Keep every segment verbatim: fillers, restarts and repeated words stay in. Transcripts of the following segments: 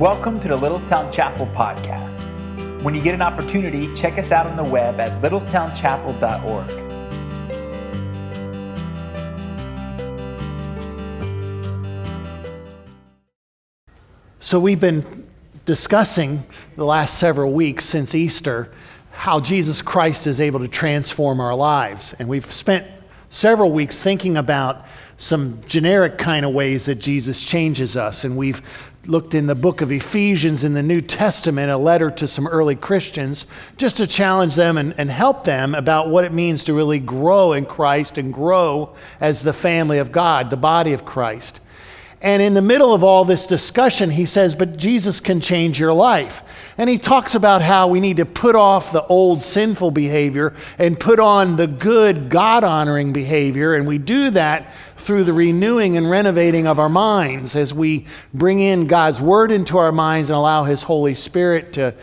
Welcome to the Littlestown Chapel podcast. When you get an opportunity, check us out on the web at littlestown chapel dot org. So we've been discussing the last several weeks since Easter how Jesus Christ is able to transform our lives. And we've spent several weeks thinking about some generic kind of ways that Jesus changes us. And we've looked in the book of Ephesians in the New Testament, a letter to some early Christians, just to challenge them and, and help them about what it means to really grow in Christ and grow as the family of God, the body of Christ. And in the middle of all this discussion, he says, but Jesus can change your life. And he talks about how we need to put off the old sinful behavior and put on the good God-honoring behavior. And we do that through the renewing and renovating of our minds as we bring in God's word into our minds and allow his Holy Spirit to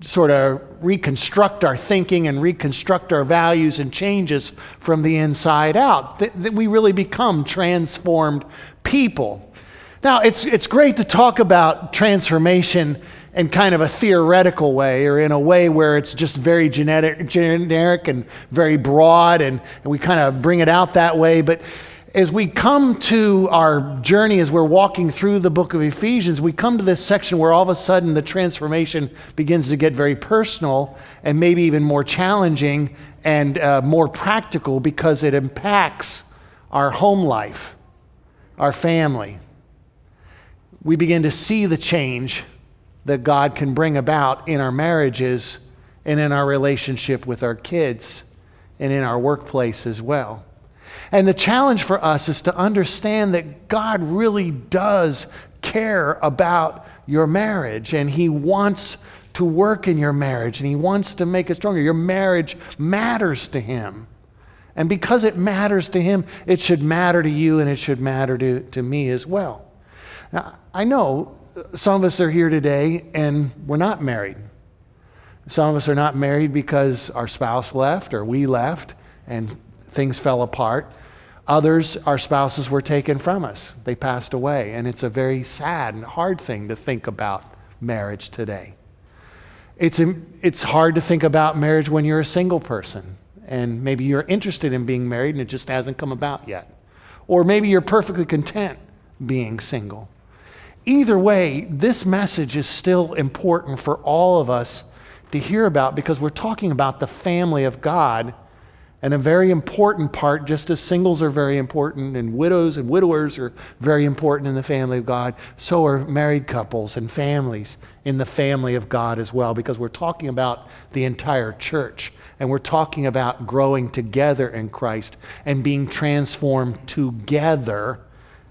sort of reconstruct our thinking and reconstruct our values and change us from the inside out. That, that we really become transformed people. Now, it's it's great to talk about transformation in kind of a theoretical way or in a way where it's just very genetic, generic and very broad, and, and we kind of bring it out that way. But as we come to our journey, as we're walking through the book of Ephesians, we come to this section where all of a sudden the transformation begins to get very personal and maybe even more challenging and uh, more practical, because it impacts our home life, our family. We begin to see the change that God can bring about in our marriages and in our relationship with our kids and in our workplace as well. And the challenge for us is to understand that God really does care about your marriage, and he wants to work in your marriage, and he wants to make it stronger. Your marriage matters to him. And because it matters to him, it should matter to you, and it should matter to, to me as well. Now, I know some of us are here today and we're not married. Some of us are not married because our spouse left or we left and things fell apart. Others, our spouses were taken from us. They passed away, and it's a very sad and hard thing to think about marriage today. It's, it's hard to think about marriage when you're a single person and maybe you're interested in being married and it just hasn't come about yet. Or maybe you're perfectly content being single. Either way, this message is still important for all of us to hear about, because we're talking about the family of God, and a very important part, just as singles are very important and widows and widowers are very important in the family of God, so are married couples and families in the family of God as well, because we're talking about the entire church, and we're talking about growing together in Christ and being transformed together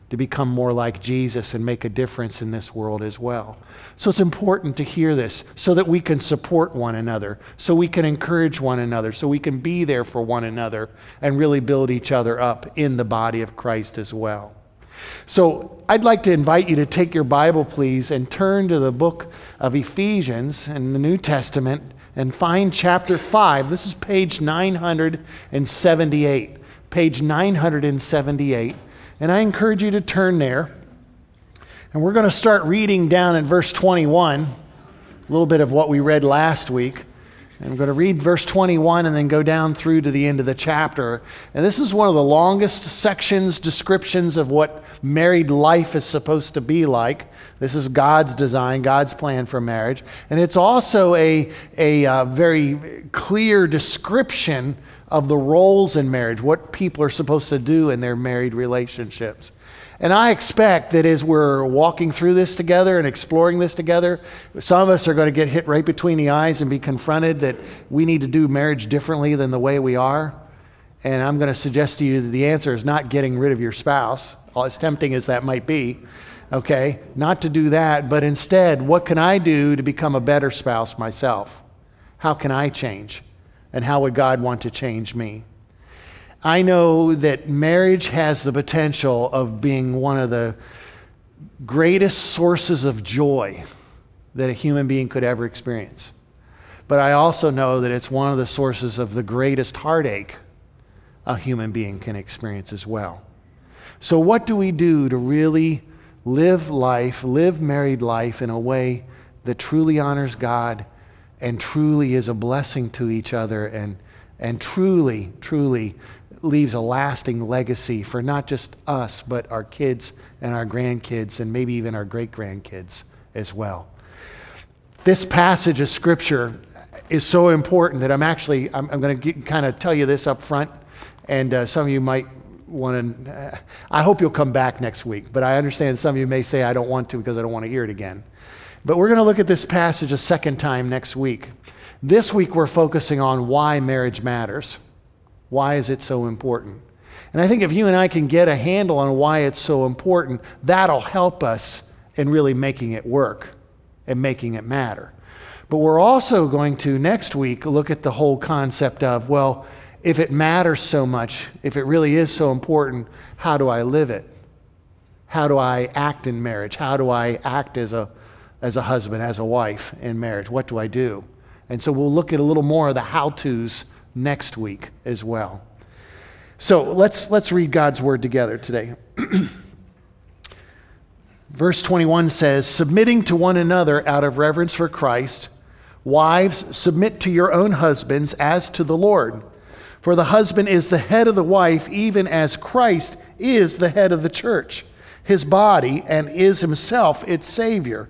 to become more like Jesus and make a difference in this world as well. So it's important to hear this so that we can support one another, so we can encourage one another, so we can be there for one another and really build each other up in the body of Christ as well. So I'd like to invite you to take your Bible, please, and turn to the book of Ephesians in the New Testament and find chapter five. This is page nine seventy-eight. Page nine seventy-eight. And I encourage you to turn there. And we're going to start reading down in verse twenty-one, a little bit of what we read last week. And I'm going to read verse twenty-one and then go down through to the end of the chapter. And this is one of the longest sections, descriptions of what married life is supposed to be like. This is God's design, God's plan for marriage. And it's also a, a uh, very clear description of the roles in marriage, what people are supposed to do in their married relationships. And I expect that as we're walking through this together and exploring this together, some of us are going to get hit right between the eyes and be confronted that we need to do marriage differently than the way we are. And I'm going to suggest to you that the answer is not getting rid of your spouse, as tempting as that might be, okay? Not to do that, but instead, what can I do to become a better spouse myself? How can I change? And how would God want to change me? I know that marriage has the potential of being one of the greatest sources of joy that a human being could ever experience. But I also know that it's one of the sources of the greatest heartache a human being can experience as well. So what do we do to really live life, live married life in a way that truly honors God and truly is a blessing to each other and and truly, truly leaves a lasting legacy for not just us, but our kids and our grandkids and maybe even our great-grandkids as well. This passage of Scripture is so important that I'm actually, I'm, I'm going to kind of tell you this up front, and uh, some of you might want to, uh, I hope you'll come back next week, but I understand some of you may say I don't want to because I don't want to hear it again. But we're going to look at this passage a second time next week. This week we're focusing on why marriage matters. Why is it so important? And I think if you and I can get a handle on why it's so important, that'll help us in really making it work and making it matter. But we're also going to, next week, look at the whole concept of, well, if it matters so much, if it really is so important, how do I live it? How do I act in marriage? How do I act as a as a husband, as a wife in marriage? What do I do? And so we'll look at a little more of the how-tos next week as well. So let's let's read God's word together today. Verse twenty-one says, submitting to one another out of reverence for Christ, wives, submit to your own husbands as to the Lord. For the husband is the head of the wife, even as Christ is the head of the church, his body, and is himself its Savior.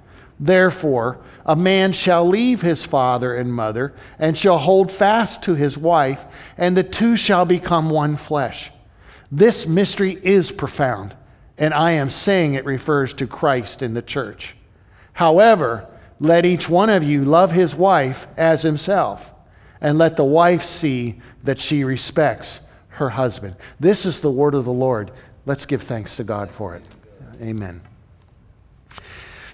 Therefore, a man shall leave his father and mother, and shall hold fast to his wife, and the two shall become one flesh. This mystery is profound, and I am saying it refers to Christ and the church. However, let each one of you love his wife as himself, and let the wife see that she respects her husband. This is the word of the Lord. Let's give thanks to God for it. Amen.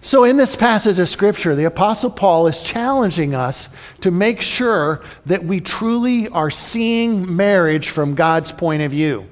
So in this passage of Scripture, the Apostle Paul is challenging us to make sure that we truly are seeing marriage from God's point of view,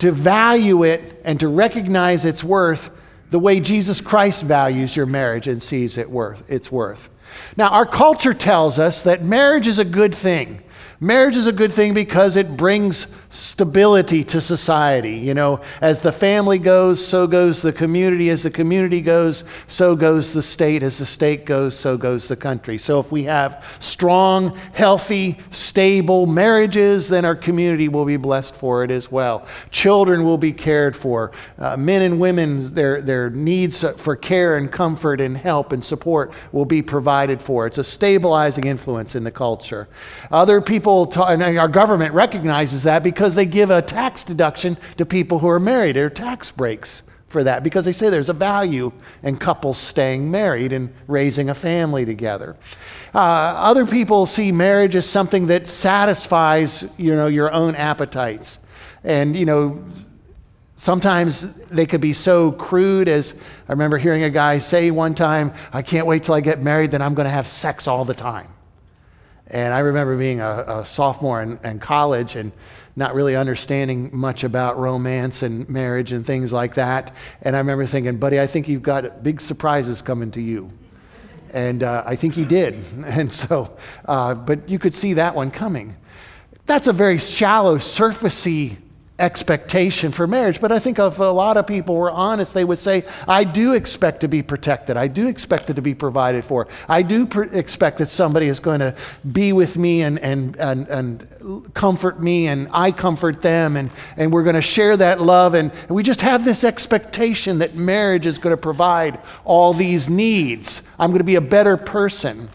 to value it and to recognize its worth the way Jesus Christ values your marriage and sees it worth, its worth. Now, our culture tells us that marriage is a good thing. Marriage is a good thing because it brings stability to society. You know, as the family goes, so goes the community. As the community goes, so goes the state. As the state goes, so goes the country. So if we have strong, healthy, stable marriages, then our community will be blessed for it as well. Children will be cared for. Uh, men and women, their, their needs for care and comfort and help and support will be provided for. It's a stabilizing influence in the culture. Other people Ta- and our government recognizes that because they give a tax deduction to people who are married, or tax breaks for that, because they say there's a value in couples staying married and raising a family together. Uh, other people see marriage as something that satisfies, you know, your own appetites, and you know, sometimes they could be so crude as I remember hearing a guy say one time, "I can't wait till I get married, then I'm going to have sex all the time." And I remember being a, a sophomore in, in college and not really understanding much about romance and marriage and things like that. And I remember thinking, buddy, I think you've got big surprises coming to you. And uh, I think he did. And so, uh, but you could see that one coming. That's a very shallow, surfacey expectation for marriage, but I think if a lot of people were honest, they would say, I do expect to be protected. I do expect it to be provided for. I do pre- expect that somebody is going to be with me and and and, and comfort me, and I comfort them, and, and we're going to share that love, and, and we just have this expectation that marriage is going to provide all these needs. I'm going to be a better person.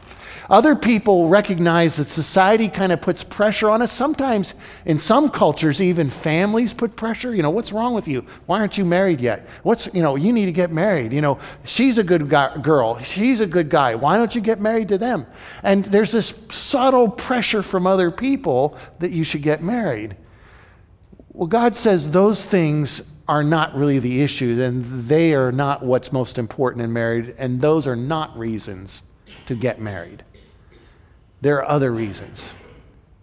Other people recognize that society kind of puts pressure on us. Sometimes in some cultures, even families put pressure. You know, what's wrong with you? Why aren't you married yet? What's, you know, you need to get married. You know, she's a good guy, girl. She's a good guy. Why don't you get married to them? And there's this subtle pressure from other people that you should get married. Well, God says those things are not really the issue, and they are not what's most important in marriage, and those are not reasons to get married. There are other reasons,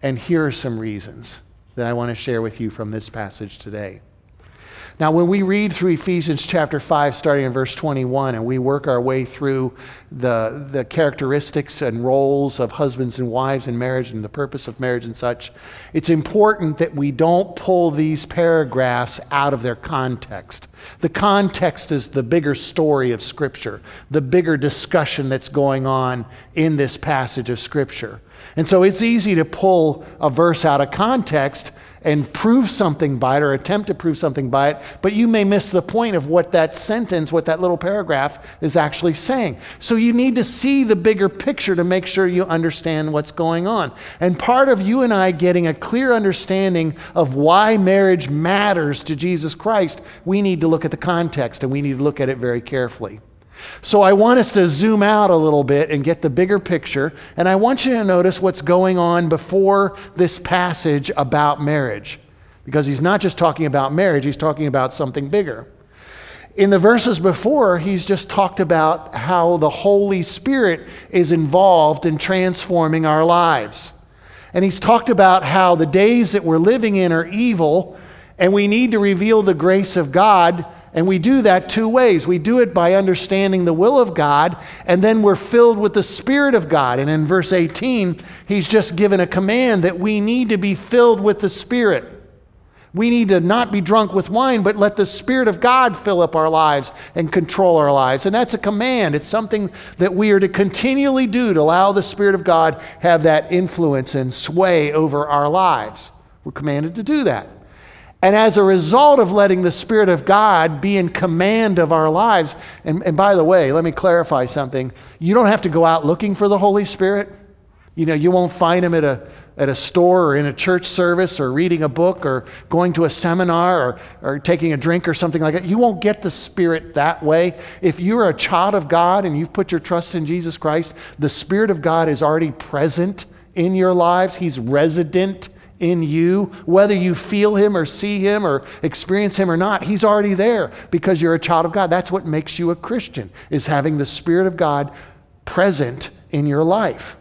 and here are some reasons that I want to share with you from this passage today. Now, when we read through Ephesians chapter five, starting in verse twenty-one, and we work our way through the, the characteristics and roles of husbands and wives in marriage and the purpose of marriage and such, it's important that we don't pull these paragraphs out of their context. The context is the bigger story of Scripture, the bigger discussion that's going on in this passage of Scripture. And so it's easy to pull a verse out of context and prove something by it or attempt to prove something by it, but you may miss the point of what that sentence, what that little paragraph is actually saying. So you need to see the bigger picture to make sure you understand what's going on. And part of you and I getting a clear understanding of why marriage matters to Jesus Christ, we need to look at the context, and we need to look at it very carefully. So I want us to zoom out a little bit and get the bigger picture, and I want you to notice what's going on before this passage about marriage, because he's not just talking about marriage, he's talking about something bigger. In the verses before, he's just talked about how the Holy Spirit is involved in transforming our lives. And he's talked about how the days that we're living in are evil, and we need to reveal the grace of God. And we do that two ways. We do it by understanding the will of God, and then we're filled with the Spirit of God. And in verse eighteen, he's just given a command that we need to be filled with the Spirit. We need to not be drunk with wine, but let the Spirit of God fill up our lives and control our lives. And that's a command. It's something that we are to continually do, to allow the Spirit of God have that influence and sway over our lives. We're commanded to do that. And as a result of letting the Spirit of God be in command of our lives, and, and by the way, let me clarify something. You don't have to go out looking for the Holy Spirit. You know, you won't find him at a at a store or in a church service or reading a book or going to a seminar or, or taking a drink or something like that. You won't get the Spirit that way. If you're a child of God and you've put your trust in Jesus Christ, the Spirit of God is already present in your lives. He's resident in you, whether you feel him or see him or experience him or not. He's already there because you're a child of God. That's what makes you a Christian, is having the Spirit of God present in your life.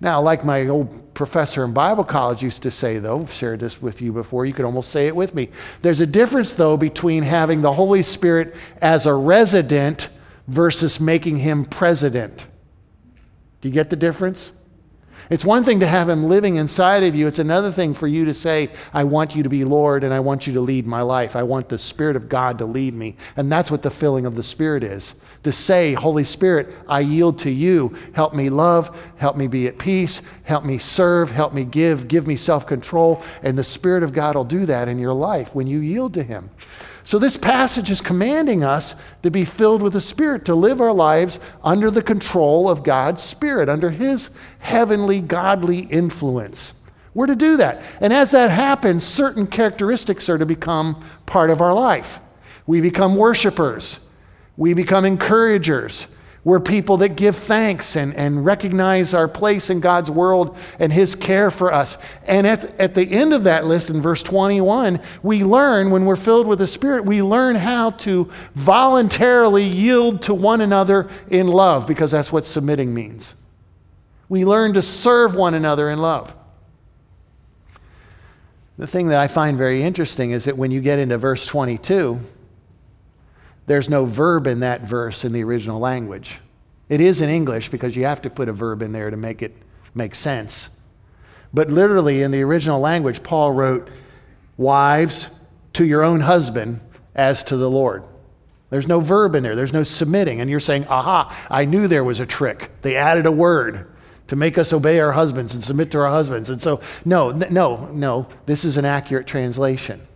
Now, like my old professor in Bible college used to say, though, I've shared this with you before, you could almost say it with me. There's a difference, though, between having the Holy Spirit as a resident versus making him president. Do you get the difference? It's one thing to have him living inside of you. It's another thing for you to say, I want you to be Lord and I want you to lead my life. I want the Spirit of God to lead me. And that's what the filling of the Spirit is. To say, Holy Spirit, I yield to you. Help me love. Help me be at peace. Help me serve. Help me give. Give me self-control. And the Spirit of God will do that in your life when you yield to him. So this passage is commanding us to be filled with the Spirit, to live our lives under the control of God's Spirit, under his heavenly, godly influence. We're to do that. And as that happens, certain characteristics are to become part of our life. We become worshipers. We become encouragers. We're people that give thanks and, and recognize our place in God's world and his care for us. And at, at the end of that list, in verse twenty-one, we learn, when we're filled with the Spirit, we learn how to voluntarily yield to one another in love, because that's what submitting means. We learn to serve one another in love. The thing that I find very interesting is that when you get into verse twenty-two, there's no verb in that verse in the original language. It is in English because you have to put a verb in there to make it make sense. But literally in the original language, Paul wrote, wives, to your own husband as to the Lord. There's no verb in there. There's no submitting. And you're saying, aha, I knew there was a trick. They added a word to make us obey our husbands and submit to our husbands. And so, no, no, no, this is an accurate translation.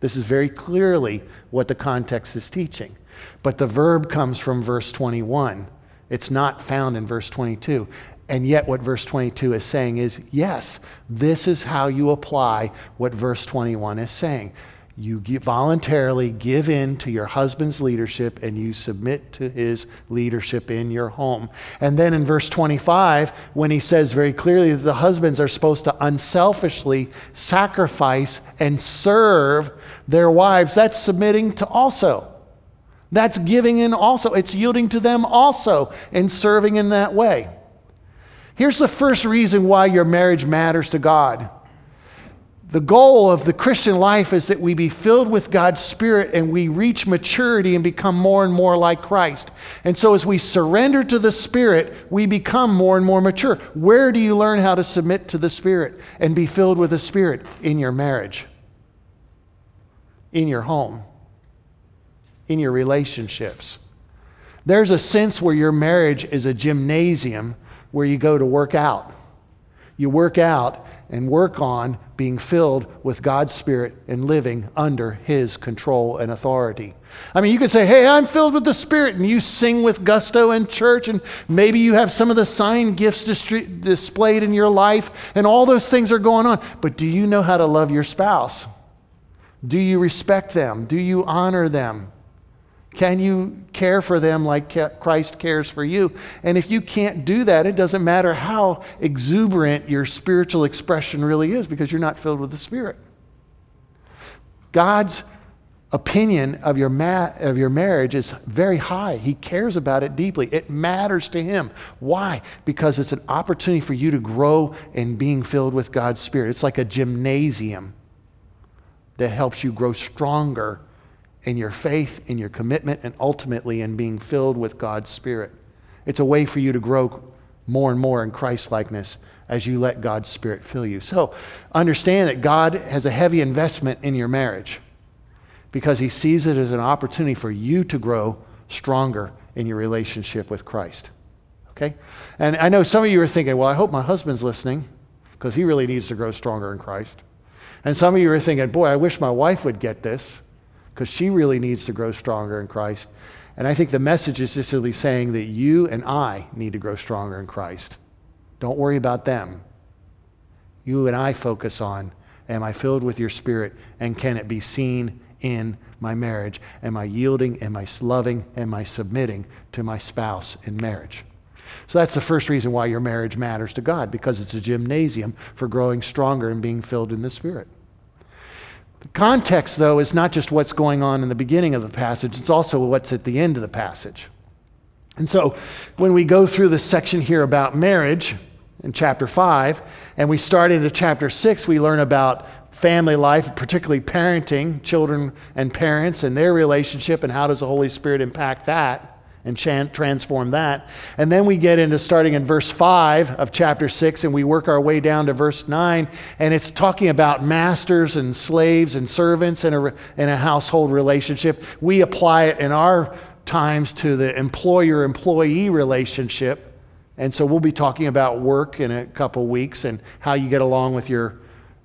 This is very clearly what the context is teaching. But the verb comes from verse twenty-one. It's not found in verse twenty-two. And yet what verse twenty-two is saying is, yes, this is how you apply what verse twenty-one is saying. You voluntarily give in to your husband's leadership and you submit to his leadership in your home. And then in verse twenty-five, when he says very clearly that the husbands are supposed to unselfishly sacrifice and serve their wives, that's submitting to also. That's giving in also. It's yielding to them also and serving in that way. Here's the first reason why your marriage matters to God. The goal of the Christian life is that we be filled with God's Spirit and we reach maturity and become more and more like Christ. And so as we surrender to the Spirit, we become more and more mature. Where do you learn how to submit to the Spirit and be filled with the Spirit? In your marriage, in your home, in your relationships. There's a sense where your marriage is a gymnasium where you go to work out. You work out and work on being filled with God's Spirit and living under His control and authority. I mean, you could say, hey, I'm filled with the Spirit, and you sing with gusto in church, and maybe you have some of the sign gifts distri- displayed in your life, and all those things are going on. But do you know how to love your spouse? Do you respect them? Do you honor them? Can you care for them like Christ cares for you? And if you can't do that, it doesn't matter how exuberant your spiritual expression really is, because you're not filled with the Spirit. God's opinion of your ma- of your marriage is very high. He cares about it deeply. It matters to Him. Why? Because it's an opportunity for you to grow in being filled with God's Spirit. It's like a gymnasium that helps you grow stronger in your faith, in your commitment, and ultimately in being filled with God's Spirit. It's a way for you to grow more and more in Christ-likeness as you let God's Spirit fill you. So understand that God has a heavy investment in your marriage because He sees it as an opportunity for you to grow stronger in your relationship with Christ. Okay? And I know some of you are thinking, well, I hope my husband's listening because he really needs to grow stronger in Christ. And some of you are thinking, boy, I wish my wife would get this, because she really needs to grow stronger in Christ. And I think the message is just simply saying that you and I need to grow stronger in Christ. Don't worry about them. You and I focus on, am I filled with your Spirit, and can it be seen in my marriage? Am I yielding? Am I loving? Am I submitting to my spouse in marriage? So that's the first reason why your marriage matters to God, because it's a gymnasium for growing stronger and being filled in the Spirit. Context, though, is not just what's going on in the beginning of the passage, it's also what's at the end of the passage. And so when we go through this section here about marriage in chapter five, and we start into chapter six, we learn about family life, particularly parenting, children and parents and their relationship, and how does the Holy Spirit impact that and transform that. And then we get into starting in verse five of chapter six, and we work our way down to verse nine, and it's talking about masters and slaves and servants in a, in a household relationship. We apply it in our times to the employer-employee relationship, and so we'll be talking about work in a couple weeks and how you get along with your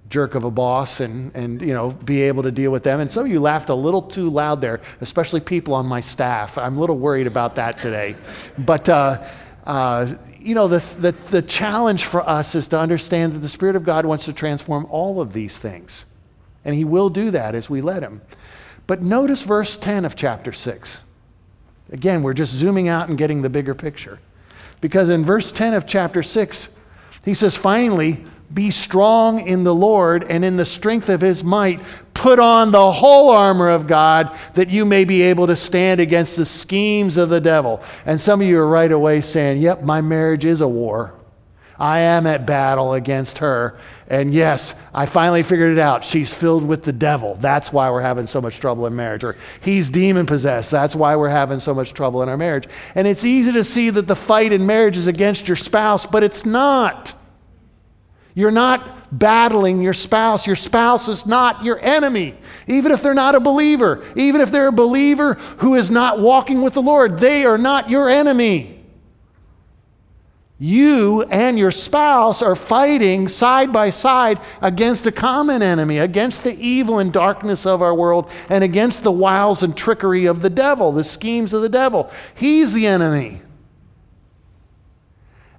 jerk of a boss and, and you know, be able to deal with them. And some of you laughed a little too loud there, especially people on my staff. I'm a little worried about that today. But, uh, uh, you know, the, the, the challenge for us is to understand that the Spirit of God wants to transform all of these things. And He will do that as we let Him. But notice verse ten of chapter six. Again, we're just zooming out and getting the bigger picture. Because in verse ten of chapter six, he says, finally, be strong in the Lord and in the strength of His might. Put on the whole armor of God that you may be able to stand against the schemes of the devil. And some of you are right away saying, yep, my marriage is a war. I am at battle against her. And yes, I finally figured it out. She's filled with the devil. That's why we're having so much trouble in marriage. Or he's demon possessed. That's why we're having so much trouble in our marriage. And it's easy to see that the fight in marriage is against your spouse, but it's not. You're not battling your spouse. Your spouse is not your enemy, even if they're not a believer. Even if they're a believer who is not walking with the Lord, they are not your enemy. You and your spouse are fighting side by side against a common enemy, against the evil and darkness of our world, and against the wiles and trickery of the devil, the schemes of the devil. He's the enemy.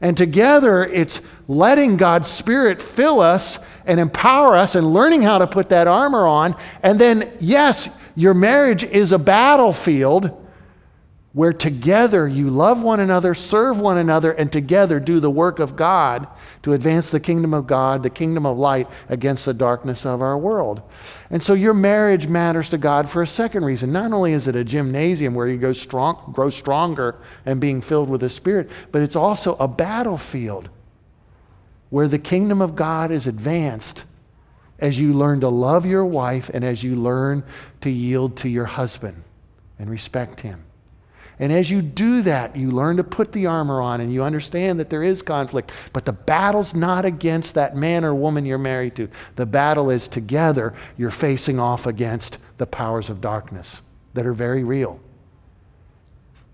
And together, it's letting God's Spirit fill us and empower us and learning how to put that armor on. And then, yes, your marriage is a battlefield where together you love one another, serve one another, and together do the work of God to advance the kingdom of God, the kingdom of light against the darkness of our world. And so your marriage matters to God for a second reason. Not only is it a gymnasium where you go strong, grow stronger and being filled with the Spirit, but it's also a battlefield where the kingdom of God is advanced as you learn to love your wife and as you learn to yield to your husband and respect him. And as you do that, you learn to put the armor on and you understand that there is conflict. But the battle's not against that man or woman you're married to. The battle is together you're facing off against the powers of darkness that are very real.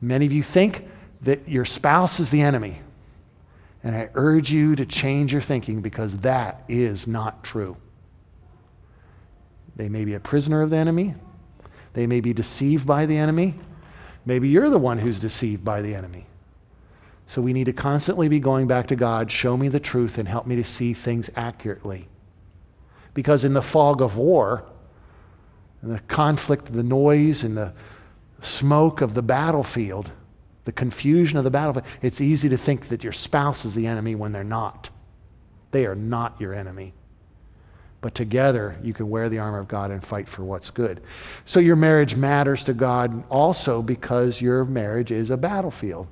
Many of you think that your spouse is the enemy. And I urge you to change your thinking because that is not true. They may be a prisoner of the enemy. They may be deceived by the enemy. Maybe you're the one who's deceived by the enemy. So we need to constantly be going back to God, show me the truth and help me to see things accurately. Because in the fog of war, and the conflict, the noise, and the smoke of the battlefield, the confusion of the battlefield, it's easy to think that your spouse is the enemy when they're not. They are not your enemy. But together, you can wear the armor of God and fight for what's good. So your marriage matters to God also because your marriage is a battlefield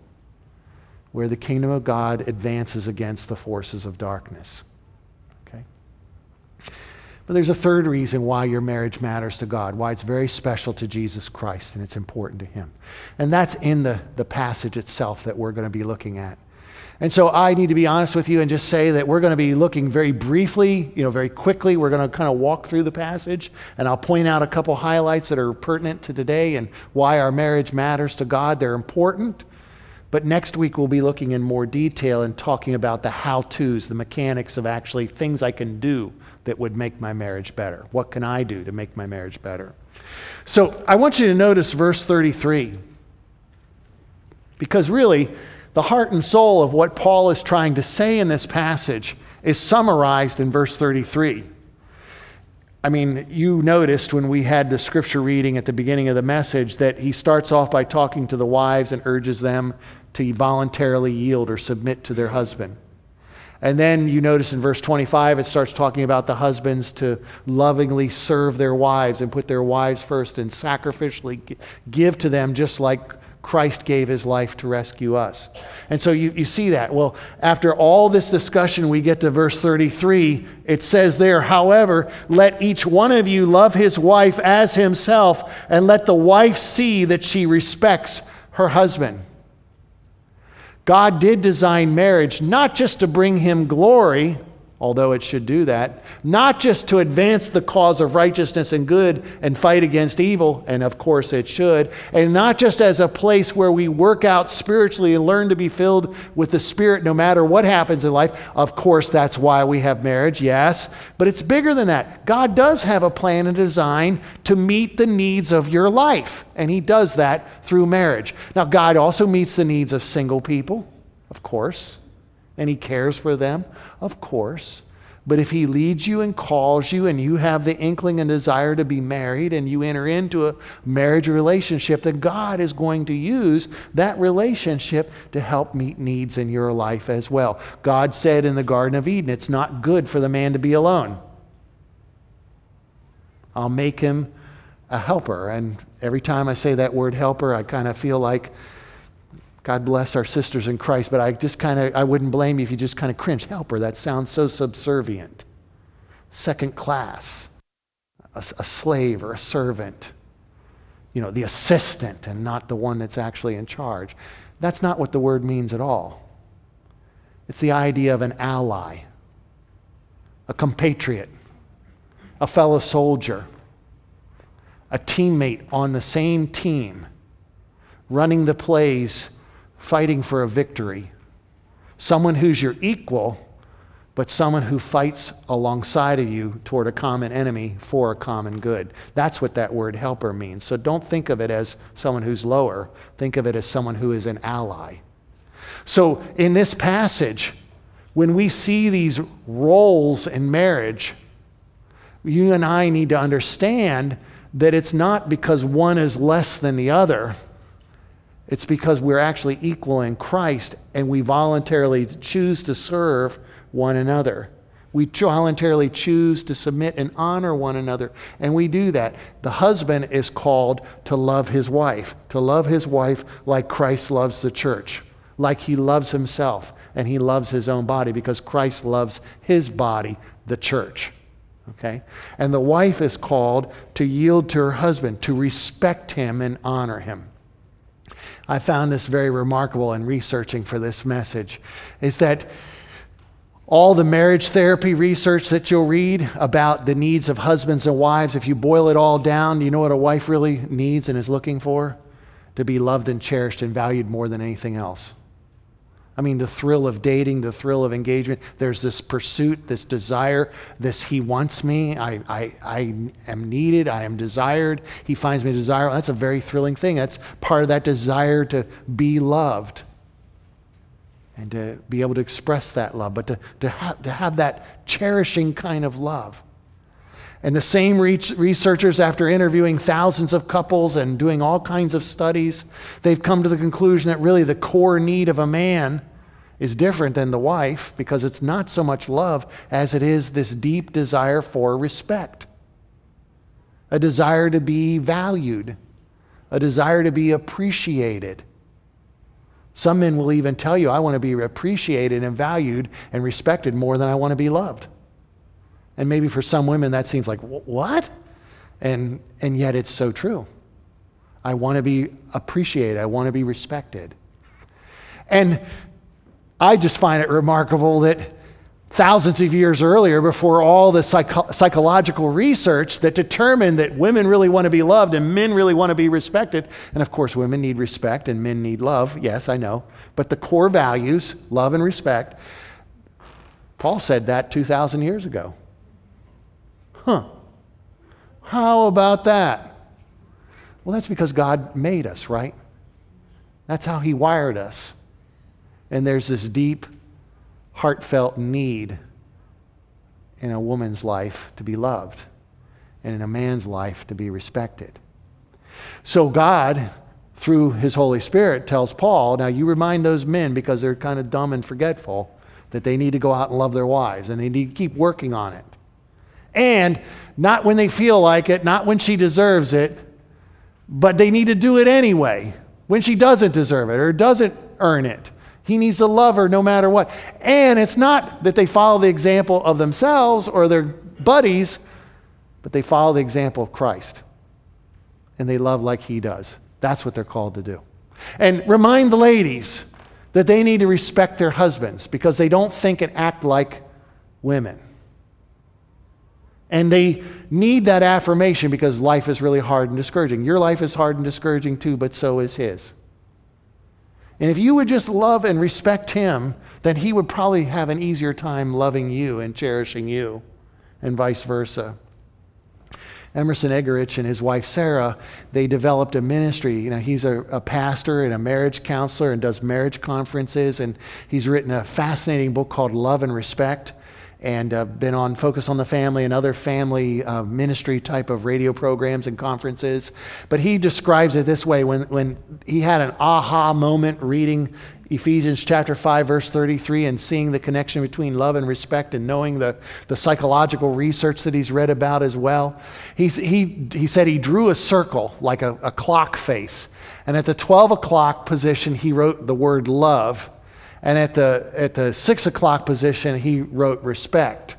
where the kingdom of God advances against the forces of darkness. Okay? But there's a third reason why your marriage matters to God, why it's very special to Jesus Christ and it's important to him. And that's in the, the passage itself that we're going to be looking at. And so I need to be honest with you and just say that we're going to be looking very briefly, you know, very quickly. We're going to kind of walk through the passage, and I'll point out a couple highlights that are pertinent to today and why our marriage matters to God. They're important. But next week we'll be looking in more detail and talking about the how-tos, the mechanics of actually things I can do that would make my marriage better. What can I do to make my marriage better? So I want you to notice verse thirty-three, because really, the heart and soul of what Paul is trying to say in this passage is summarized in verse thirty-three. I mean, you noticed when we had the scripture reading at the beginning of the message that he starts off by talking to the wives and urges them to voluntarily yield or submit to their husband. And then you notice in verse twenty-five, it starts talking about the husbands to lovingly serve their wives and put their wives first and sacrificially give to them just like Christ gave his life to rescue us. And so you, you see that. Well, after all this discussion, we get to verse thirty-three. It says there, however, let each one of you love his wife as himself, and let the wife see that she respects her husband. God did design marriage not just to bring him glory, although it should do that, not just to advance the cause of righteousness and good and fight against evil, and of course it should, and not just as a place where we work out spiritually and learn to be filled with the Spirit no matter what happens in life. Of course, that's why we have marriage, yes, but it's bigger than that. God does have a plan and design to meet the needs of your life, and he does that through marriage. Now, God also meets the needs of single people, of course, and he cares for them, of course. But if he leads you and calls you and you have the inkling and desire to be married and you enter into a marriage relationship, then God is going to use that relationship to help meet needs in your life as well. God said in the Garden of Eden, it's not good for the man to be alone. I'll make him a helper. And every time I say that word helper, I kind of feel like, God bless our sisters in Christ, but I just kind of, I wouldn't blame you if you just kind of cringe. Helper, that sounds so subservient. Second class, a, a slave or a servant, you know, the assistant and not the one that's actually in charge. That's not what the word means at all. It's the idea of an ally, a compatriot, a fellow soldier, a teammate on the same team, running the plays, fighting for a victory. Someone who's your equal, but someone who fights alongside of you toward a common enemy for a common good. That's what that word helper means. So don't think of it as someone who's lower. Think of it as someone who is an ally. So in this passage, when we see these roles in marriage, you and I need to understand that it's not because one is less than the other. It's because we're actually equal in Christ, and we voluntarily choose to serve one another. We voluntarily choose to submit and honor one another, and we do that. The husband is called to love his wife, to love his wife like Christ loves the church, like he loves himself, and he loves his own body, because Christ loves his body, the church. Okay? And the wife is called to yield to her husband, to respect him and honor him. I found this very remarkable in researching for this message, is that all the marriage therapy research that you'll read about the needs of husbands and wives, if you boil it all down, do you know what a wife really needs and is looking for? To be loved and cherished and valued more than anything else. I mean, the thrill of dating, the thrill of engagement, there's this pursuit, this desire, this he wants me, I I, I am needed, I am desired, he finds me desirable. That's a very thrilling thing. That's part of that desire to be loved and to be able to express that love, but to, to, ha- to have that cherishing kind of love. And the same re- researchers, after interviewing thousands of couples and doing all kinds of studies, they've come to the conclusion that really the core need of a man is different than the wife, because it's not so much love as it is this deep desire for respect, a desire to be valued, a desire to be appreciated. Some men will even tell you, I want to be appreciated and valued and respected more than I want to be loved. And maybe for some women that seems like, what? And and yet it's so true. I want to be appreciated. I want to be respected. And I just find it remarkable that thousands of years earlier, before all the psycho- psychological research that determined that women really want to be loved and men really want to be respected, and of course women need respect and men need love, yes, I know, but the core values, love and respect, Paul said that two thousand years ago. Huh. How about that? Well, that's because God made us, right? That's how he wired us. And there's this deep, heartfelt need in a woman's life to be loved and in a man's life to be respected. So God, through his Holy Spirit, tells Paul, now you remind those men, because they're kind of dumb and forgetful, that they need to go out and love their wives, and they need to keep working on it. And not when they feel like it, not when she deserves it, but they need to do it anyway, when she doesn't deserve it or doesn't earn it. He needs to love her no matter what. And it's not that they follow the example of themselves or their buddies, but they follow the example of Christ. And they love like he does. That's what they're called to do. And remind the ladies that they need to respect their husbands, because they don't think and act like women. And they need that affirmation, because life is really hard and discouraging. Your life is hard and discouraging too, but so is his. And if you would just love and respect him, then he would probably have an easier time loving you and cherishing you, and vice versa. Emerson Eggerichs and his wife Sarah, they developed a ministry. You know, he's a, a pastor and a marriage counselor and does marriage conferences, and he's written a fascinating book called Love and Respect, and uh, been on Focus on the Family and other family uh, ministry type of radio programs and conferences. But he describes it this way, when, when he had an aha moment reading Ephesians chapter five, verse thirty-three, and seeing the connection between love and respect, and knowing the, the psychological research that he's read about as well. He, he, he said he drew a circle, like a, a clock face. And at the twelve o'clock position, he wrote the word love. And at the at the six o'clock position, he wrote respect.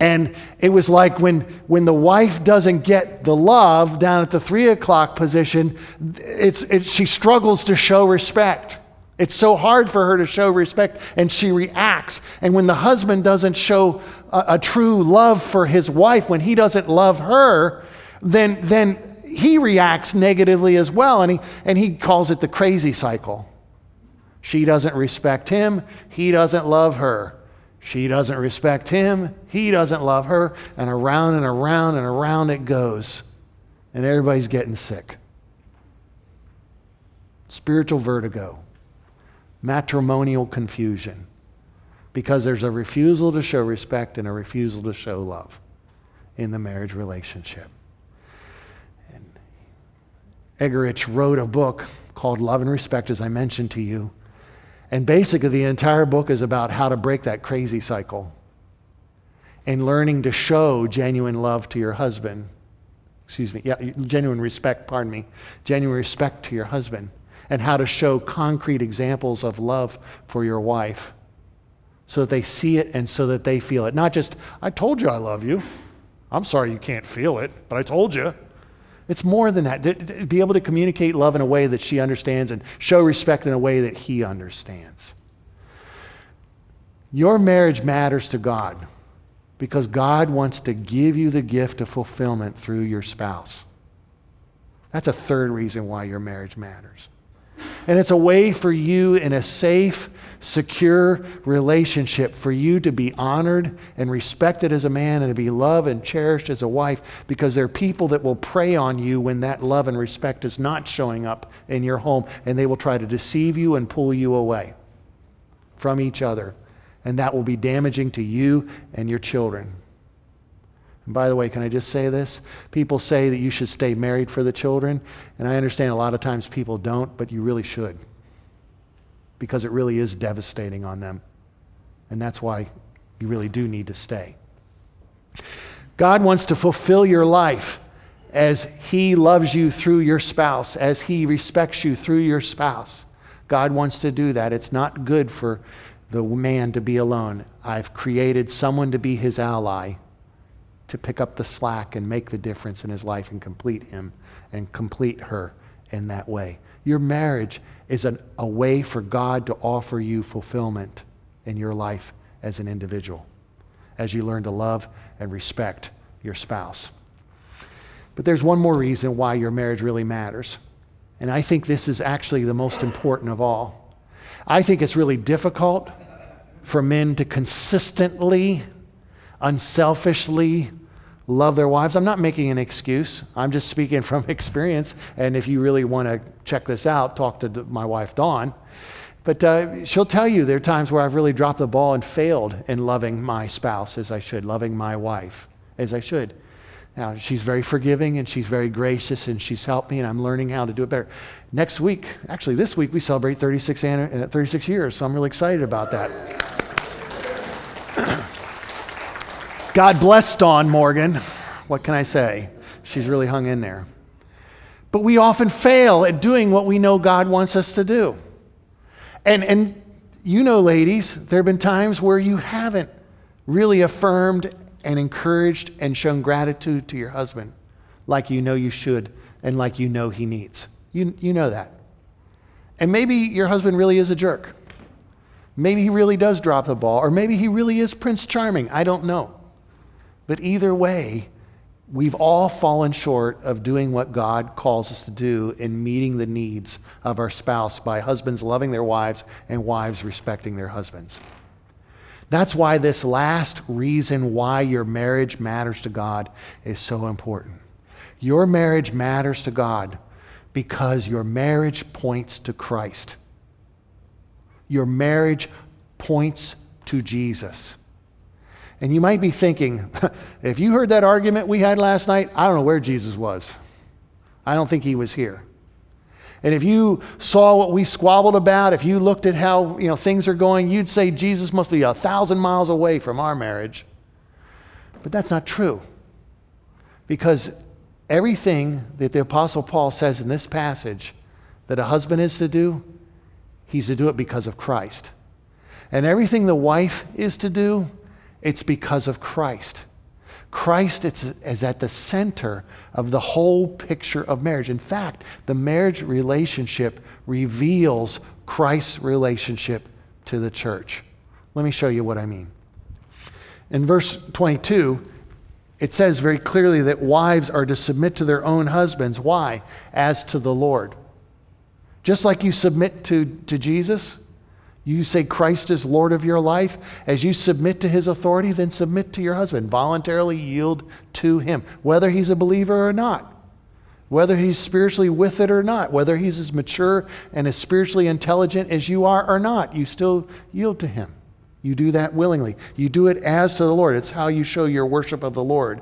And it was like when when the wife doesn't get the love down at the three o'clock position, it's it, she struggles to show respect. It's so hard for her to show respect, and she reacts. And when the husband doesn't show a, a true love for his wife, when he doesn't love her, then then he reacts negatively as well, and he and he calls it the crazy cycle. She doesn't respect him, he doesn't love her. She doesn't respect him, he doesn't love her, and around and around and around it goes. And everybody's getting sick. Spiritual vertigo. matrimonial confusion, because there's a refusal to show respect and a refusal to show love in the marriage relationship. And Eggerich wrote a book called Love and Respect, as I mentioned to you. And basically the entire book is about how to break that crazy cycle and learning to show genuine love to your husband. Excuse me, yeah, genuine respect, pardon me. Genuine respect to your husband, and how to show concrete examples of love for your wife, so that they see it and so that they feel it. Not just, I told you I love you. I'm sorry you can't feel it, but I told you. It's more than that. Be able to communicate love in a way that she understands and show respect in a way that he understands. Your marriage matters to God because God wants to give you the gift of fulfillment through your spouse. That's a third reason why your marriage matters. And it's a way for you in a safe, secure relationship for you to be honored and respected as a man and to be loved and cherished as a wife, because there are people that will prey on you when that love and respect is not showing up in your home, and they will try to deceive you and pull you away from each other, and that will be damaging to you and your children. And by the way, can I just say this? People say that you should stay married for the children, and I understand a lot of times people don't, but you really should, because it really is devastating on them. And that's why you really do need to stay. God wants to fulfill your life as He loves you through your spouse, as He respects you through your spouse. God wants to do that. It's not good for the man to be alone. I've created someone to be his ally, to pick up the slack and make the difference in his life and complete him and complete her in that way. Your marriage is an, a way for God to offer you fulfillment in your life as an individual, as you learn to love and respect your spouse. But there's one more reason why your marriage really matters, and I think this is actually the most important of all. I think it's really difficult for men to consistently, unselfishly love their wives. I'm not making an excuse. I'm just speaking from experience. And if you really want to check this out, talk to my wife, Dawn. But uh, she'll tell you there are times where I've really dropped the ball and failed in loving my spouse as I should, loving my wife as I should. Now, she's very forgiving and she's very gracious and she's helped me, and I'm learning how to do it better. Next week, actually this week, we celebrate thirty-six, thirty-six years, so I'm really excited about that. God bless Dawn Morgan. What can I say? She's really hung in there. But we often fail at doing what we know God wants us to do. And, and you know, ladies, there have been times where you haven't really affirmed and encouraged and shown gratitude to your husband like you know you should and like you know he needs. You, you know that. And maybe your husband really is a jerk. Maybe he really does drop the ball, or maybe he really is Prince Charming. I don't know. But either way, we've all fallen short of doing what God calls us to do in meeting the needs of our spouse by husbands loving their wives and wives respecting their husbands. That's why this last reason why your marriage matters to God is so important. Your marriage matters to God because your marriage points to Christ. Your marriage points to Jesus. And you might be thinking, if you heard that argument we had last night, I don't know where Jesus was. I don't think he was here. And if you saw what we squabbled about, if you looked at how, you know, things are going, you'd say Jesus must be a thousand miles away from our marriage. But that's not true. Because everything that the Apostle Paul says in this passage that a husband is to do, he's to do it because of Christ. And everything the wife is to do, it's because of Christ. Christ is at the center of the whole picture of marriage. In fact, the marriage relationship reveals Christ's relationship to the church. Let me show you what I mean. In verse twenty-two, it says very clearly that wives are to submit to their own husbands. Why? As to the Lord. Just like you submit to, to Jesus, you say Christ is Lord of your life. As you submit to his authority, then submit to your husband. Voluntarily yield to him, whether he's a believer or not. whether he's spiritually with it or not, whether he's as mature and as spiritually intelligent as you are or not, you still yield to him. You do that willingly. You do it as to the Lord. It's how you show your worship of the Lord.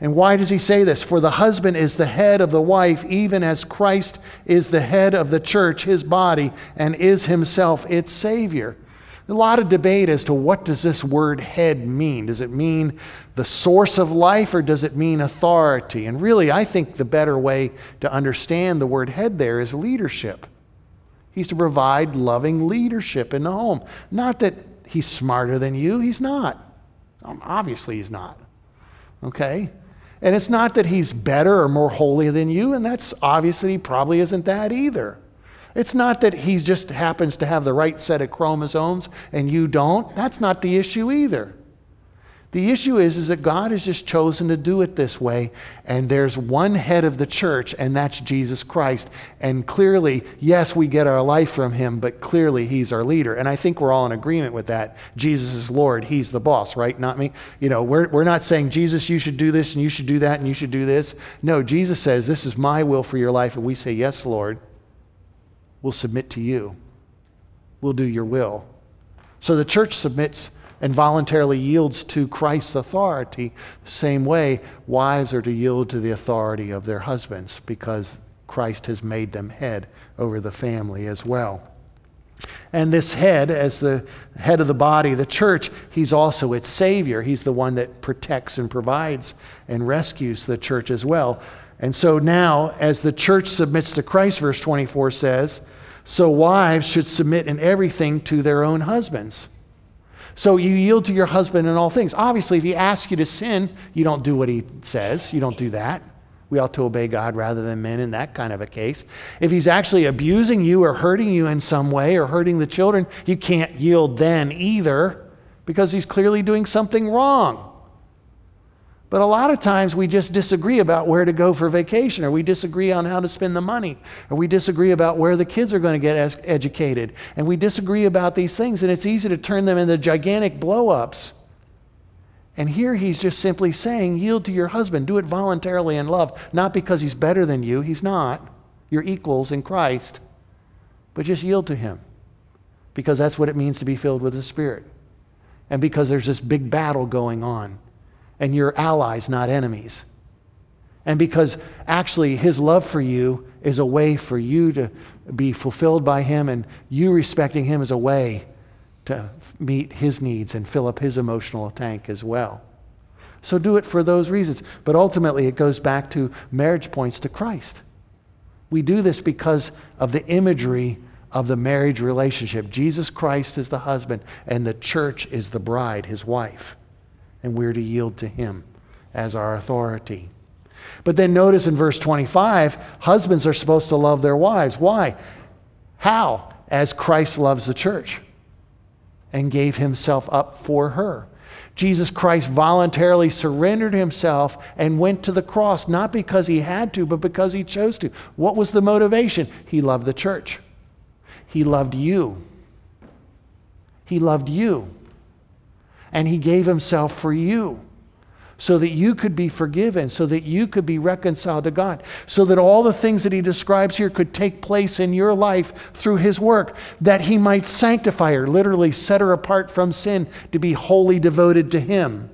And why does he say this? For the husband is the head of the wife, even as Christ is the head of the church, his body, and is himself its Savior. A lot of debate as to what does this word head mean. Does it mean the source of life, or does it mean authority? And really, I think the better way to understand the word head there is leadership. He's to provide loving leadership in the home. Not that he's smarter than you. He's not. Um, obviously, he's not. Okay? And it's not that he's better or more holy than you, and that's obviously he probably isn't that either. It's not that he just happens to have the right set of chromosomes and you don't. That's not the issue either. The issue is, is that God has just chosen to do it this way, and there's one head of the church, and that's Jesus Christ. And clearly, yes, we get our life from him, but clearly he's our leader. And I think we're all in agreement with that. Jesus is Lord. He's the boss, right? Not me. You know, we're we're not saying, Jesus, you should do this, and you should do that, and you should do this. No, Jesus says, this is my will for your life, and we say, yes, Lord, we'll submit to you. We'll do your will. So the church submits and voluntarily yields to Christ's authority. Same way, wives are to yield to the authority of their husbands, because Christ has made them head over the family as well. And this head, as the head of the body, the church, he's also its Savior. He's the one that protects and provides and rescues the church as well. And so now, as the church submits to Christ, verse twenty-four says, so wives should submit in everything to their own husbands. So you yield to your husband in all things. Obviously, if he asks you to sin, you don't do what he says. You don't do that. We ought to obey God rather than men in that kind of a case. If he's actually abusing you or hurting you in some way or hurting the children, you can't yield then either, because he's clearly doing something wrong. But a lot of times we just disagree about where to go for vacation, or we disagree on how to spend the money, or we disagree about where the kids are going to get educated, and we disagree about these things, and it's easy to turn them into gigantic blow-ups. And here he's just simply saying, yield to your husband. Do it voluntarily in love, not because he's better than you. He's not. You're equals in Christ. But just yield to him, because that's what it means to be filled with the Spirit, and because there's this big battle going on. And you're allies, not enemies. And because actually his love for you is a way for you to be fulfilled by him, and you respecting him is a way to meet his needs and fill up his emotional tank as well. So do it for those reasons. But ultimately it goes back to marriage points to Christ. We do this because of the imagery of the marriage relationship. Jesus Christ is the husband, and the church is the bride, his wife. And we're to yield to him as our authority. But then notice in verse twenty-five, husbands are supposed to love their wives. Why? How? As Christ loves the church and gave himself up for her. Jesus Christ voluntarily surrendered himself and went to the cross, not because he had to, but because he chose to. What was the motivation? He loved the church. He loved you. He loved you. And he gave himself for you, so that you could be forgiven, so that you could be reconciled to God, so that all the things that he describes here could take place in your life through his work, that he might sanctify her, literally set her apart from sin to be wholly devoted to him.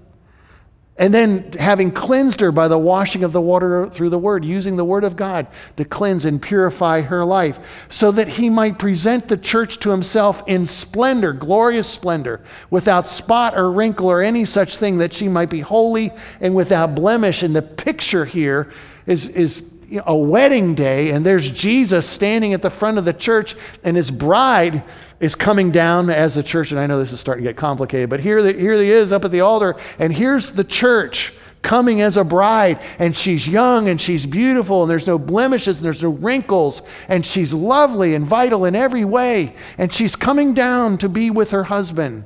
And then, having cleansed her by the washing of the water through the word, using the word of God to cleanse and purify her life, so that he might present the church to himself in splendor, glorious splendor, without spot or wrinkle or any such thing, that she might be holy and without blemish. And the picture here is, is a wedding day, and there's Jesus standing at the front of the church, and his bride is coming down as the church. And I know this is starting to get complicated, but here, here he is up at the altar, and here's the church coming as a bride, and she's young, and she's beautiful, and there's no blemishes, and there's no wrinkles, and she's lovely and vital in every way, and she's coming down to be with her husband,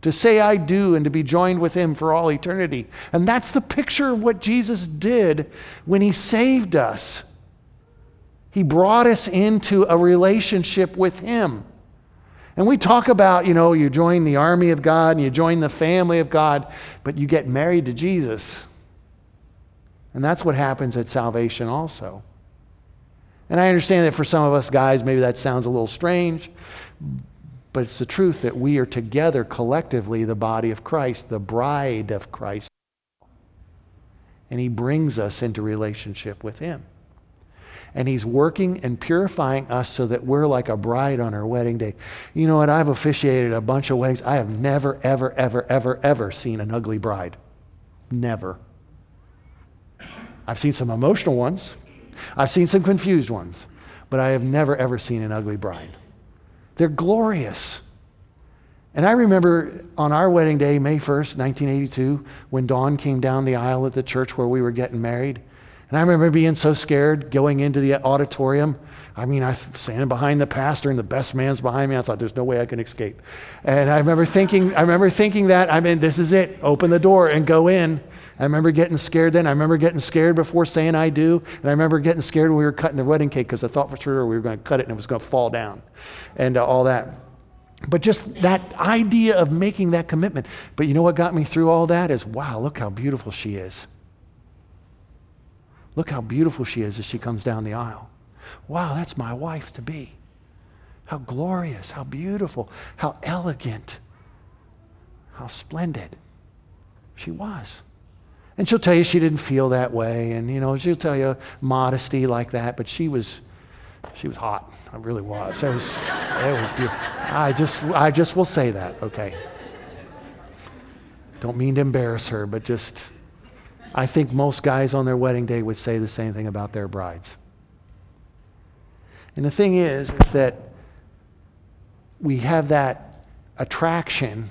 to say I do, and to be joined with him for all eternity. And that's the picture of what Jesus did when he saved us. He brought us into a relationship with him. And we talk about, you know, you join the army of God and you join the family of God, but you get married to Jesus. And that's what happens at salvation also. And I understand that for some of us guys, maybe that sounds a little strange, but it's the truth that we are together collectively the body of Christ, the bride of Christ. And he brings us into relationship with him. And he's working and purifying us so that we're like a bride on her wedding day. You know what? I've officiated a bunch of weddings. I have never, ever, ever, ever, ever seen an ugly bride. Never. I've seen some emotional ones. I've seen some confused ones. But I have never, ever seen an ugly bride. They're glorious. And I remember on our wedding day, May first, nineteen eighty-two, when Dawn came down the aisle at the church where we were getting married. And I remember being so scared going into the auditorium. I mean, I was standing behind the pastor and the best man's behind me. I thought, there's no way I can escape. And I remember thinking, I remember thinking that, I mean, this is it. Open the door and go in. I remember getting scared then. I remember getting scared before saying I do. And I remember getting scared when we were cutting the wedding cake because I thought for sure we were going to cut it and it was going to fall down and uh, all that. But just that idea of making that commitment. But you know what got me through all that is, wow, look how beautiful she is. Look how beautiful she is as she comes down the aisle. Wow, that's my wife to be. How glorious, how beautiful, how elegant, how splendid she was. And she'll tell you she didn't feel that way, and you know, she'll tell you modesty like that, but she was she was hot. I really was. It was it was beautiful. I just I just will say that, okay. Don't mean to embarrass her, but just I think most guys on their wedding day would say the same thing about their brides. And the thing is, is that we have that attraction,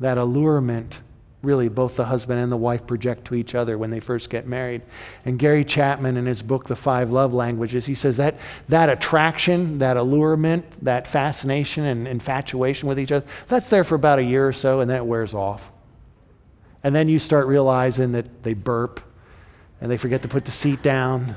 that allurement, really both the husband and the wife project to each other when they first get married. And Gary Chapman, in his book, The Five Love Languages, he says that that attraction, that allurement, that fascination and infatuation with each other, that's there for about a year or so, and then it wears off. And then you start realizing that they burp, and they forget to put the seat down,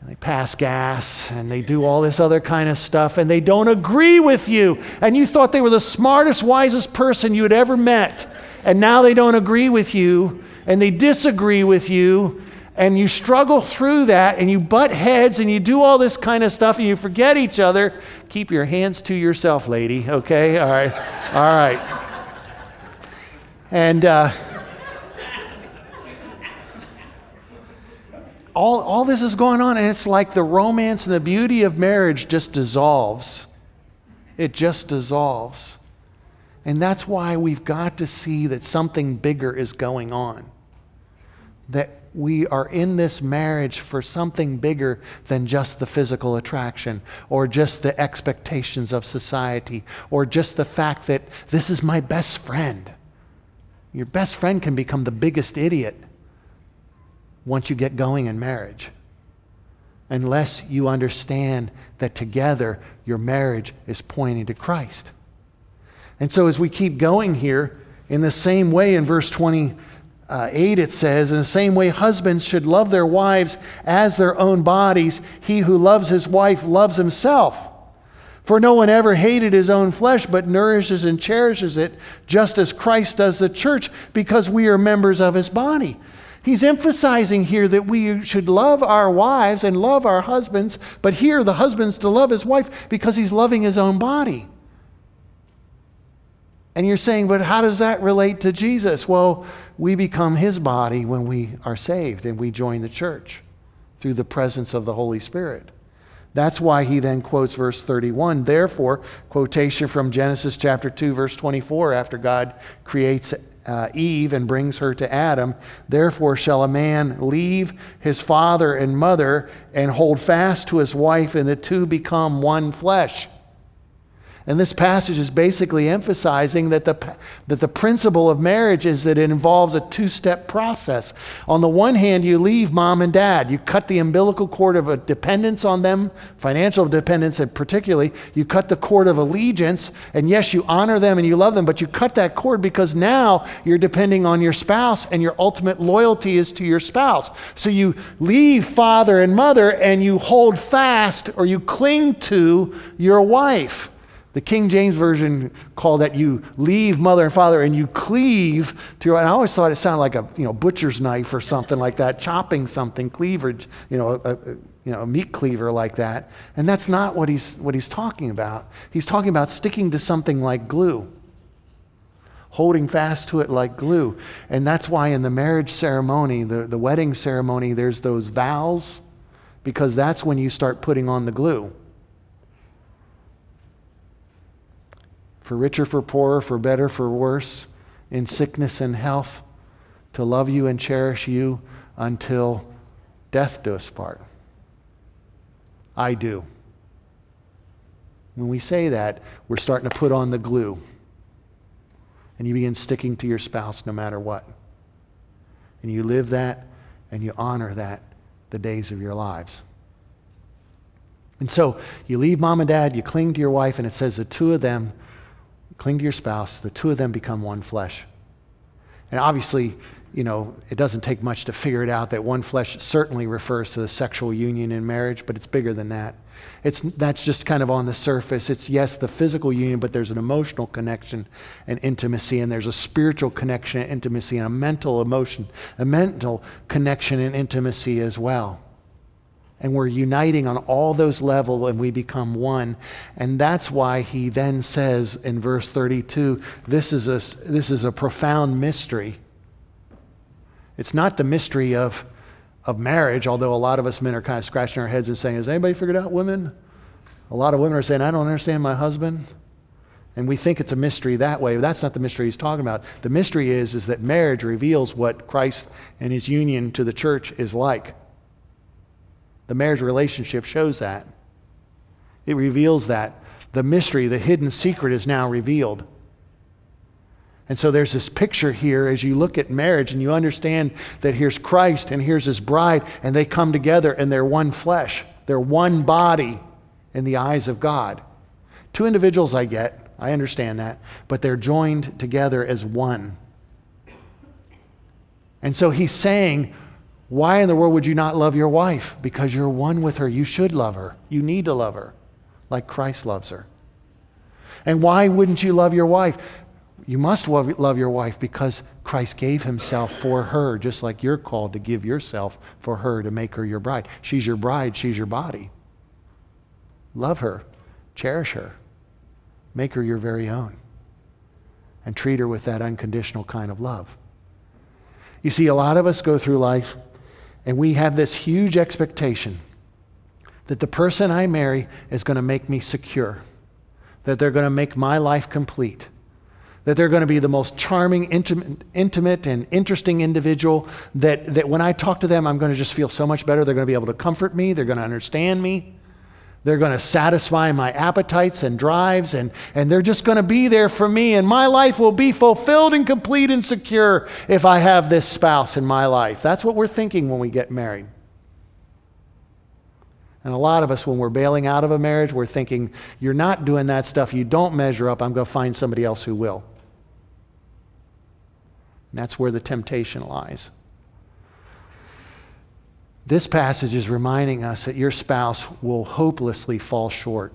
and they pass gas, and they do all this other kind of stuff, and they don't agree with you. And you thought they were the smartest, wisest person you had ever met. And now they don't agree with you, and they disagree with you, and you struggle through that, and you butt heads, and you do all this kind of stuff, and you forget each other. Keep your hands to yourself, lady, okay? All right, all right. And uh, all all this is going on, and it's like the romance and the beauty of marriage just dissolves. It just dissolves. And that's why we've got to see that something bigger is going on. That we are in this marriage for something bigger than just the physical attraction, or just the expectations of society, or just the fact that this is my best friend. Your best friend can become the biggest idiot once you get going in marriage, unless you understand that together your marriage is pointing to Christ. And so as we keep going here, in the same way in verse twenty-eight it says, in the same way husbands should love their wives as their own bodies. He who loves his wife loves himself. For no one ever hated his own flesh, but nourishes and cherishes it, just as Christ does the church, because we are members of his body. He's emphasizing here that we should love our wives and love our husbands, but here the husband's to love his wife because he's loving his own body. And you're saying, but how does that relate to Jesus? Well, we become his body when we are saved and we join the church through the presence of the Holy Spirit. That's why he then quotes verse thirty-one. Therefore, quotation from Genesis chapter two, verse twenty-four, after God creates uh, Eve and brings her to Adam, therefore shall a man leave his father and mother and hold fast to his wife, and the two become one flesh. And this passage is basically emphasizing that the, that the principle of marriage is that it involves a two-step process. On the one hand, you leave mom and dad. You cut the umbilical cord of a dependence on them, financial dependence particularly. You cut the cord of allegiance, and yes, you honor them and you love them, but you cut that cord because now you're depending on your spouse, and your ultimate loyalty is to your spouse. So you leave father and mother, and you hold fast, or you cling to your wife. The King James Version called that you leave mother and father and you cleave to your, and I always thought it sounded like a you know butcher's knife or something like that, chopping something, cleavage, you know, a, a, you know, a meat cleaver like that. And that's not what he's what he's talking about. He's talking about sticking to something like glue, holding fast to it like glue. And that's why in the marriage ceremony, the, the wedding ceremony, there's those vows, because that's when you start putting on the glue. For richer, for poorer, for better, for worse, in sickness and health, to love you and cherish you until death do us part. I do. When we say that, we're starting to put on the glue. And you begin sticking to your spouse no matter what. And you live that and you honor that the days of your lives. And so you leave mom and dad, you cling to your wife, and it says the two of them, cling to your spouse, the two of them become one flesh. And obviously, you know, it doesn't take much to figure it out that one flesh certainly refers to the sexual union in marriage, but it's bigger than that. It's that's just kind of on the surface. It's, yes, the physical union, but there's an emotional connection and intimacy, and there's a spiritual connection and intimacy, and a mental emotion, a mental connection and intimacy as well. And we're uniting on all those levels, and we become one. And that's why he then says in verse thirty-two, this is a, this is a profound mystery. It's not the mystery of, of marriage, although a lot of us men are kind of scratching our heads and saying, has anybody figured out women? A lot of women are saying, I don't understand my husband. And we think it's a mystery that way, but that's not the mystery he's talking about. The mystery is, is that marriage reveals what Christ and his union to the church is like. The marriage relationship shows that. It reveals that. The mystery, the hidden secret is now revealed. And so there's this picture here as you look at marriage and you understand that here's Christ and here's his bride, and they come together and they're one flesh. They're one body in the eyes of God. Two individuals, I get, I understand that, but they're joined together as one. And so he's saying, why in the world would you not love your wife? Because you're one with her. You should love her. You need to love her like Christ loves her. And why wouldn't you love your wife? You must love your wife because Christ gave himself for her, just like you're called to give yourself for her to make her your bride. She's your bride. She's your body. Love her. Cherish her. Make her your very own. And treat her with that unconditional kind of love. You see, a lot of us go through life and we have this huge expectation that the person I marry is going to make me secure, that they're going to make my life complete, that they're going to be the most charming, intimate, intimate and interesting individual, that, that when I talk to them, I'm going to just feel so much better. They're going to be able to comfort me. They're going to understand me. They're going to satisfy my appetites and drives, and, and they're just going to be there for me, and my life will be fulfilled and complete and secure if I have this spouse in my life. That's what we're thinking when we get married. And a lot of us, when we're bailing out of a marriage, we're thinking, you're not doing that stuff. You don't measure up. I'm going to find somebody else who will. And that's where the temptation lies. This passage is reminding us that your spouse will hopelessly fall short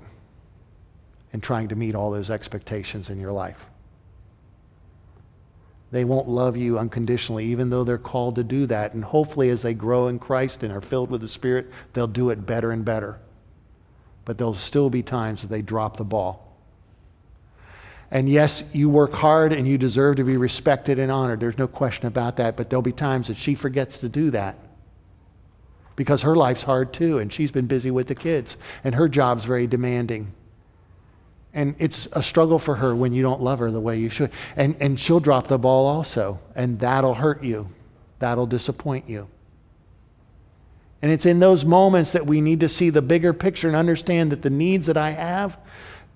in trying to meet all those expectations in your life. They won't love you unconditionally, even though they're called to do that. And hopefully as they grow in Christ and are filled with the Spirit, they'll do it better and better. But there'll still be times that they drop the ball. And yes, you work hard and you deserve to be respected and honored. There's no question about that. But there'll be times that she forgets to do that because her life's hard too, and she's been busy with the kids, and her job's very demanding. And it's a struggle for her when you don't love her the way you should. And, and she'll drop the ball also, and that'll hurt you. That'll disappoint you. And it's in those moments that we need to see the bigger picture and understand that the needs that I have,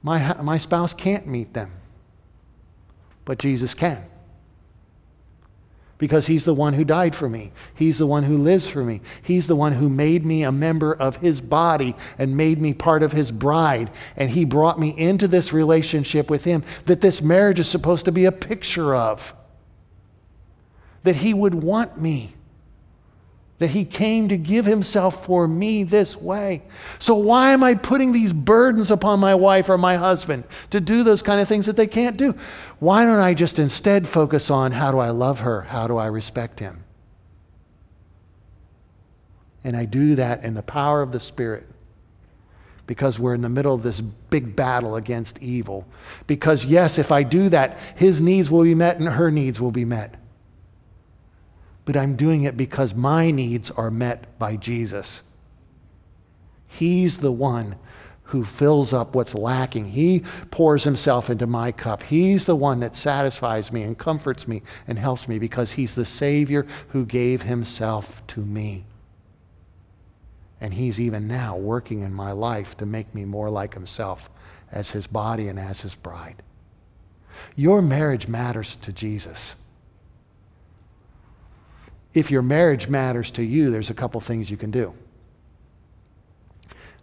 My, my spouse can't meet them, but Jesus can, because he's the one who died for me. He's the one who lives for me. He's the one who made me a member of his body and made me part of his bride, and he brought me into this relationship with him that this marriage is supposed to be a picture of, that he would want me, that he came to give himself for me this way. So why am I putting these burdens upon my wife or my husband to do those kind of things that they can't do? Why don't I just instead focus on how do I love her? How do I respect him? And I do that in the power of the Spirit, because we're in the middle of this big battle against evil. Because yes, if I do that, his needs will be met and her needs will be met. But I'm doing it because my needs are met by Jesus. He's the one who fills up what's lacking. He pours himself into my cup. He's the one that satisfies me and comforts me and helps me, because he's the Savior who gave himself to me. And he's even now working in my life to make me more like himself as his body and as his bride. Your marriage matters to Jesus. If your marriage matters to you, there's a couple things you can do.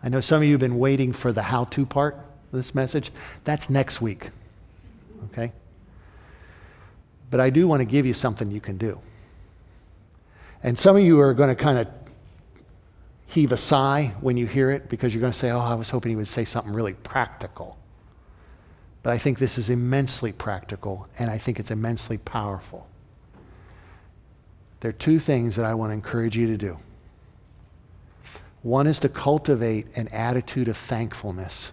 I know some of you have been waiting for the how-to part of this message. That's next week, okay? But I do want to give you something you can do. And some of you are going to kind of heave a sigh when you hear it, because you're going to say, oh, I was hoping he would say something really practical. But I think this is immensely practical, and I think it's immensely powerful. There are two things that I want to encourage you to do. One is to cultivate an attitude of thankfulness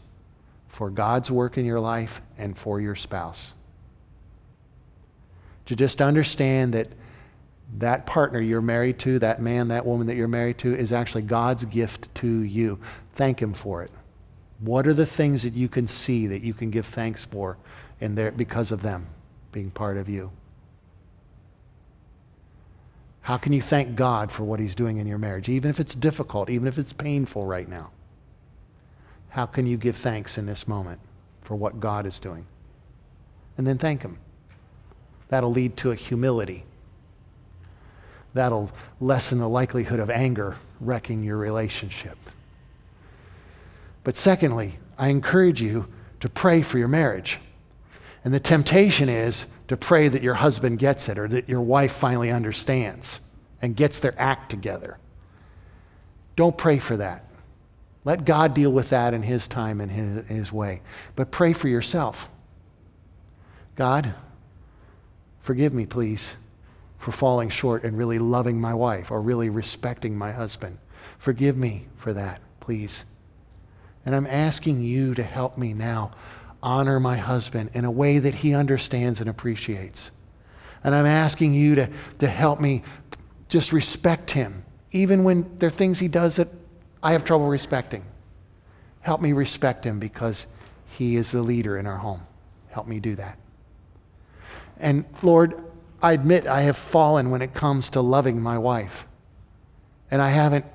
for God's work in your life and for your spouse. To just understand that that partner you're married to, that man, that woman that you're married to, is actually God's gift to you. Thank him for it. What are the things that you can see that you can give thanks for in there because of them being part of you? How can you thank God for what he's doing in your marriage, even if it's difficult, even if it's painful right now? How can you give thanks in this moment for what God is doing? And then thank him. That'll lead to a humility. That'll lessen the likelihood of anger wrecking your relationship. But secondly, I encourage you to pray for your marriage. And the temptation is to pray that your husband gets it, or that your wife finally understands and gets their act together. Don't pray for that. Let God deal with that in his time and his, his way. But pray for yourself. God, forgive me, please, for falling short and really loving my wife or really respecting my husband. Forgive me for that, please. And I'm asking you to help me now honor my husband in a way that he understands and appreciates. And I'm asking you to, to help me just respect him, even when there are things he does that I have trouble respecting. Help me respect him, because he is the leader in our home. Help me do that. And Lord, I admit I have fallen when it comes to loving my wife, and I haven't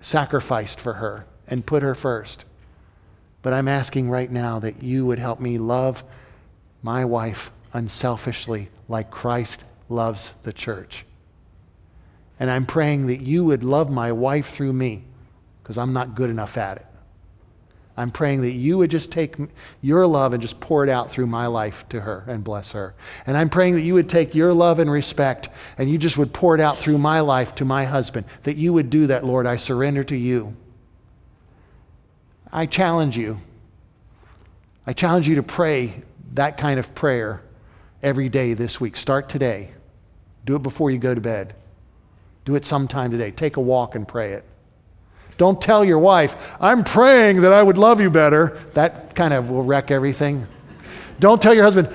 sacrificed for her and put her first. But I'm asking right now that you would help me love my wife unselfishly, like Christ loves the church. And I'm praying that you would love my wife through me, because I'm not good enough at it. I'm praying that you would just take your love and just pour it out through my life to her and bless her. And I'm praying that you would take your love and respect and you just would pour it out through my life to my husband, that you would do that, Lord. I surrender to you. I challenge you. I challenge you to pray that kind of prayer every day this week. Start today. Do it before you go to bed. Do it sometime today. Take a walk and pray it. Don't tell your wife, I'm praying that I would love you better. That kind of will wreck everything. Don't tell your husband,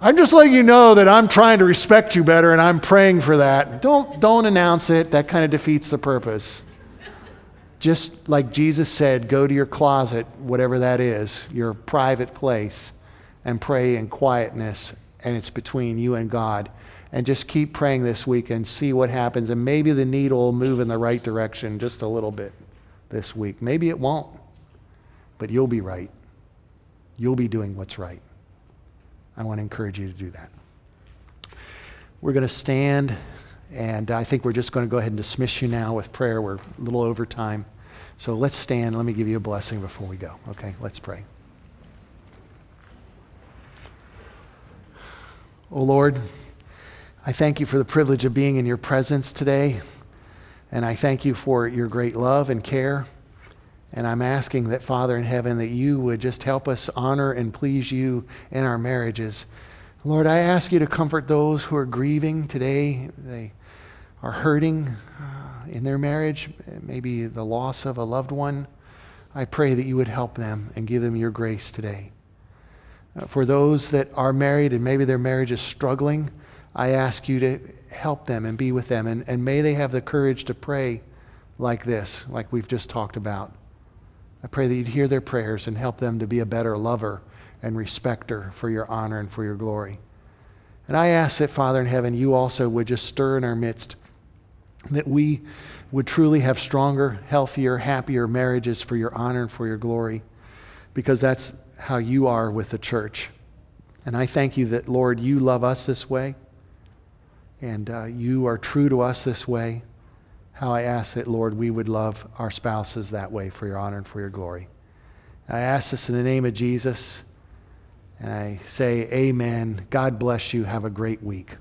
I'm just letting you know that I'm trying to respect you better and I'm praying for that. Don't, don't announce it. That kind of defeats the purpose. Just like Jesus said, go to your closet, whatever that is, your private place, and pray in quietness, and it's between you and God. And just keep praying this week and see what happens, and maybe the needle will move in the right direction just a little bit this week. Maybe it won't, but you'll be right. You'll be doing what's right. I want to encourage you to do that. We're going to stand. And I think we're just going to go ahead and dismiss you now with prayer. We're a little over time. So let's stand. Let me give you a blessing before we go. Okay, let's pray. Oh Lord, I thank you for the privilege of being in your presence today. And I thank you for your great love and care. And I'm asking that, Father in heaven, that you would just help us honor and please you in our marriages. Lord, I ask you to comfort those who are grieving today. They are hurting in their marriage, maybe the loss of a loved one, I pray that you would help them and give them your grace today. Uh, for those that are married and maybe their marriage is struggling, I ask you to help them and be with them. And, and may they have the courage to pray like this, like we've just talked about. I pray that you'd hear their prayers and help them to be a better lover and respecter for your honor and for your glory. And I ask that, Father in heaven, you also would just stir in our midst, that we would truly have stronger, healthier, happier marriages for your honor and for your glory, because that's how you are with the church. And I thank you that, Lord, you love us this way, and uh, you are true to us this way. How I ask that, Lord, we would love our spouses that way for your honor and for your glory. I ask this in the name of Jesus, and I say amen. God bless you. Have a great week.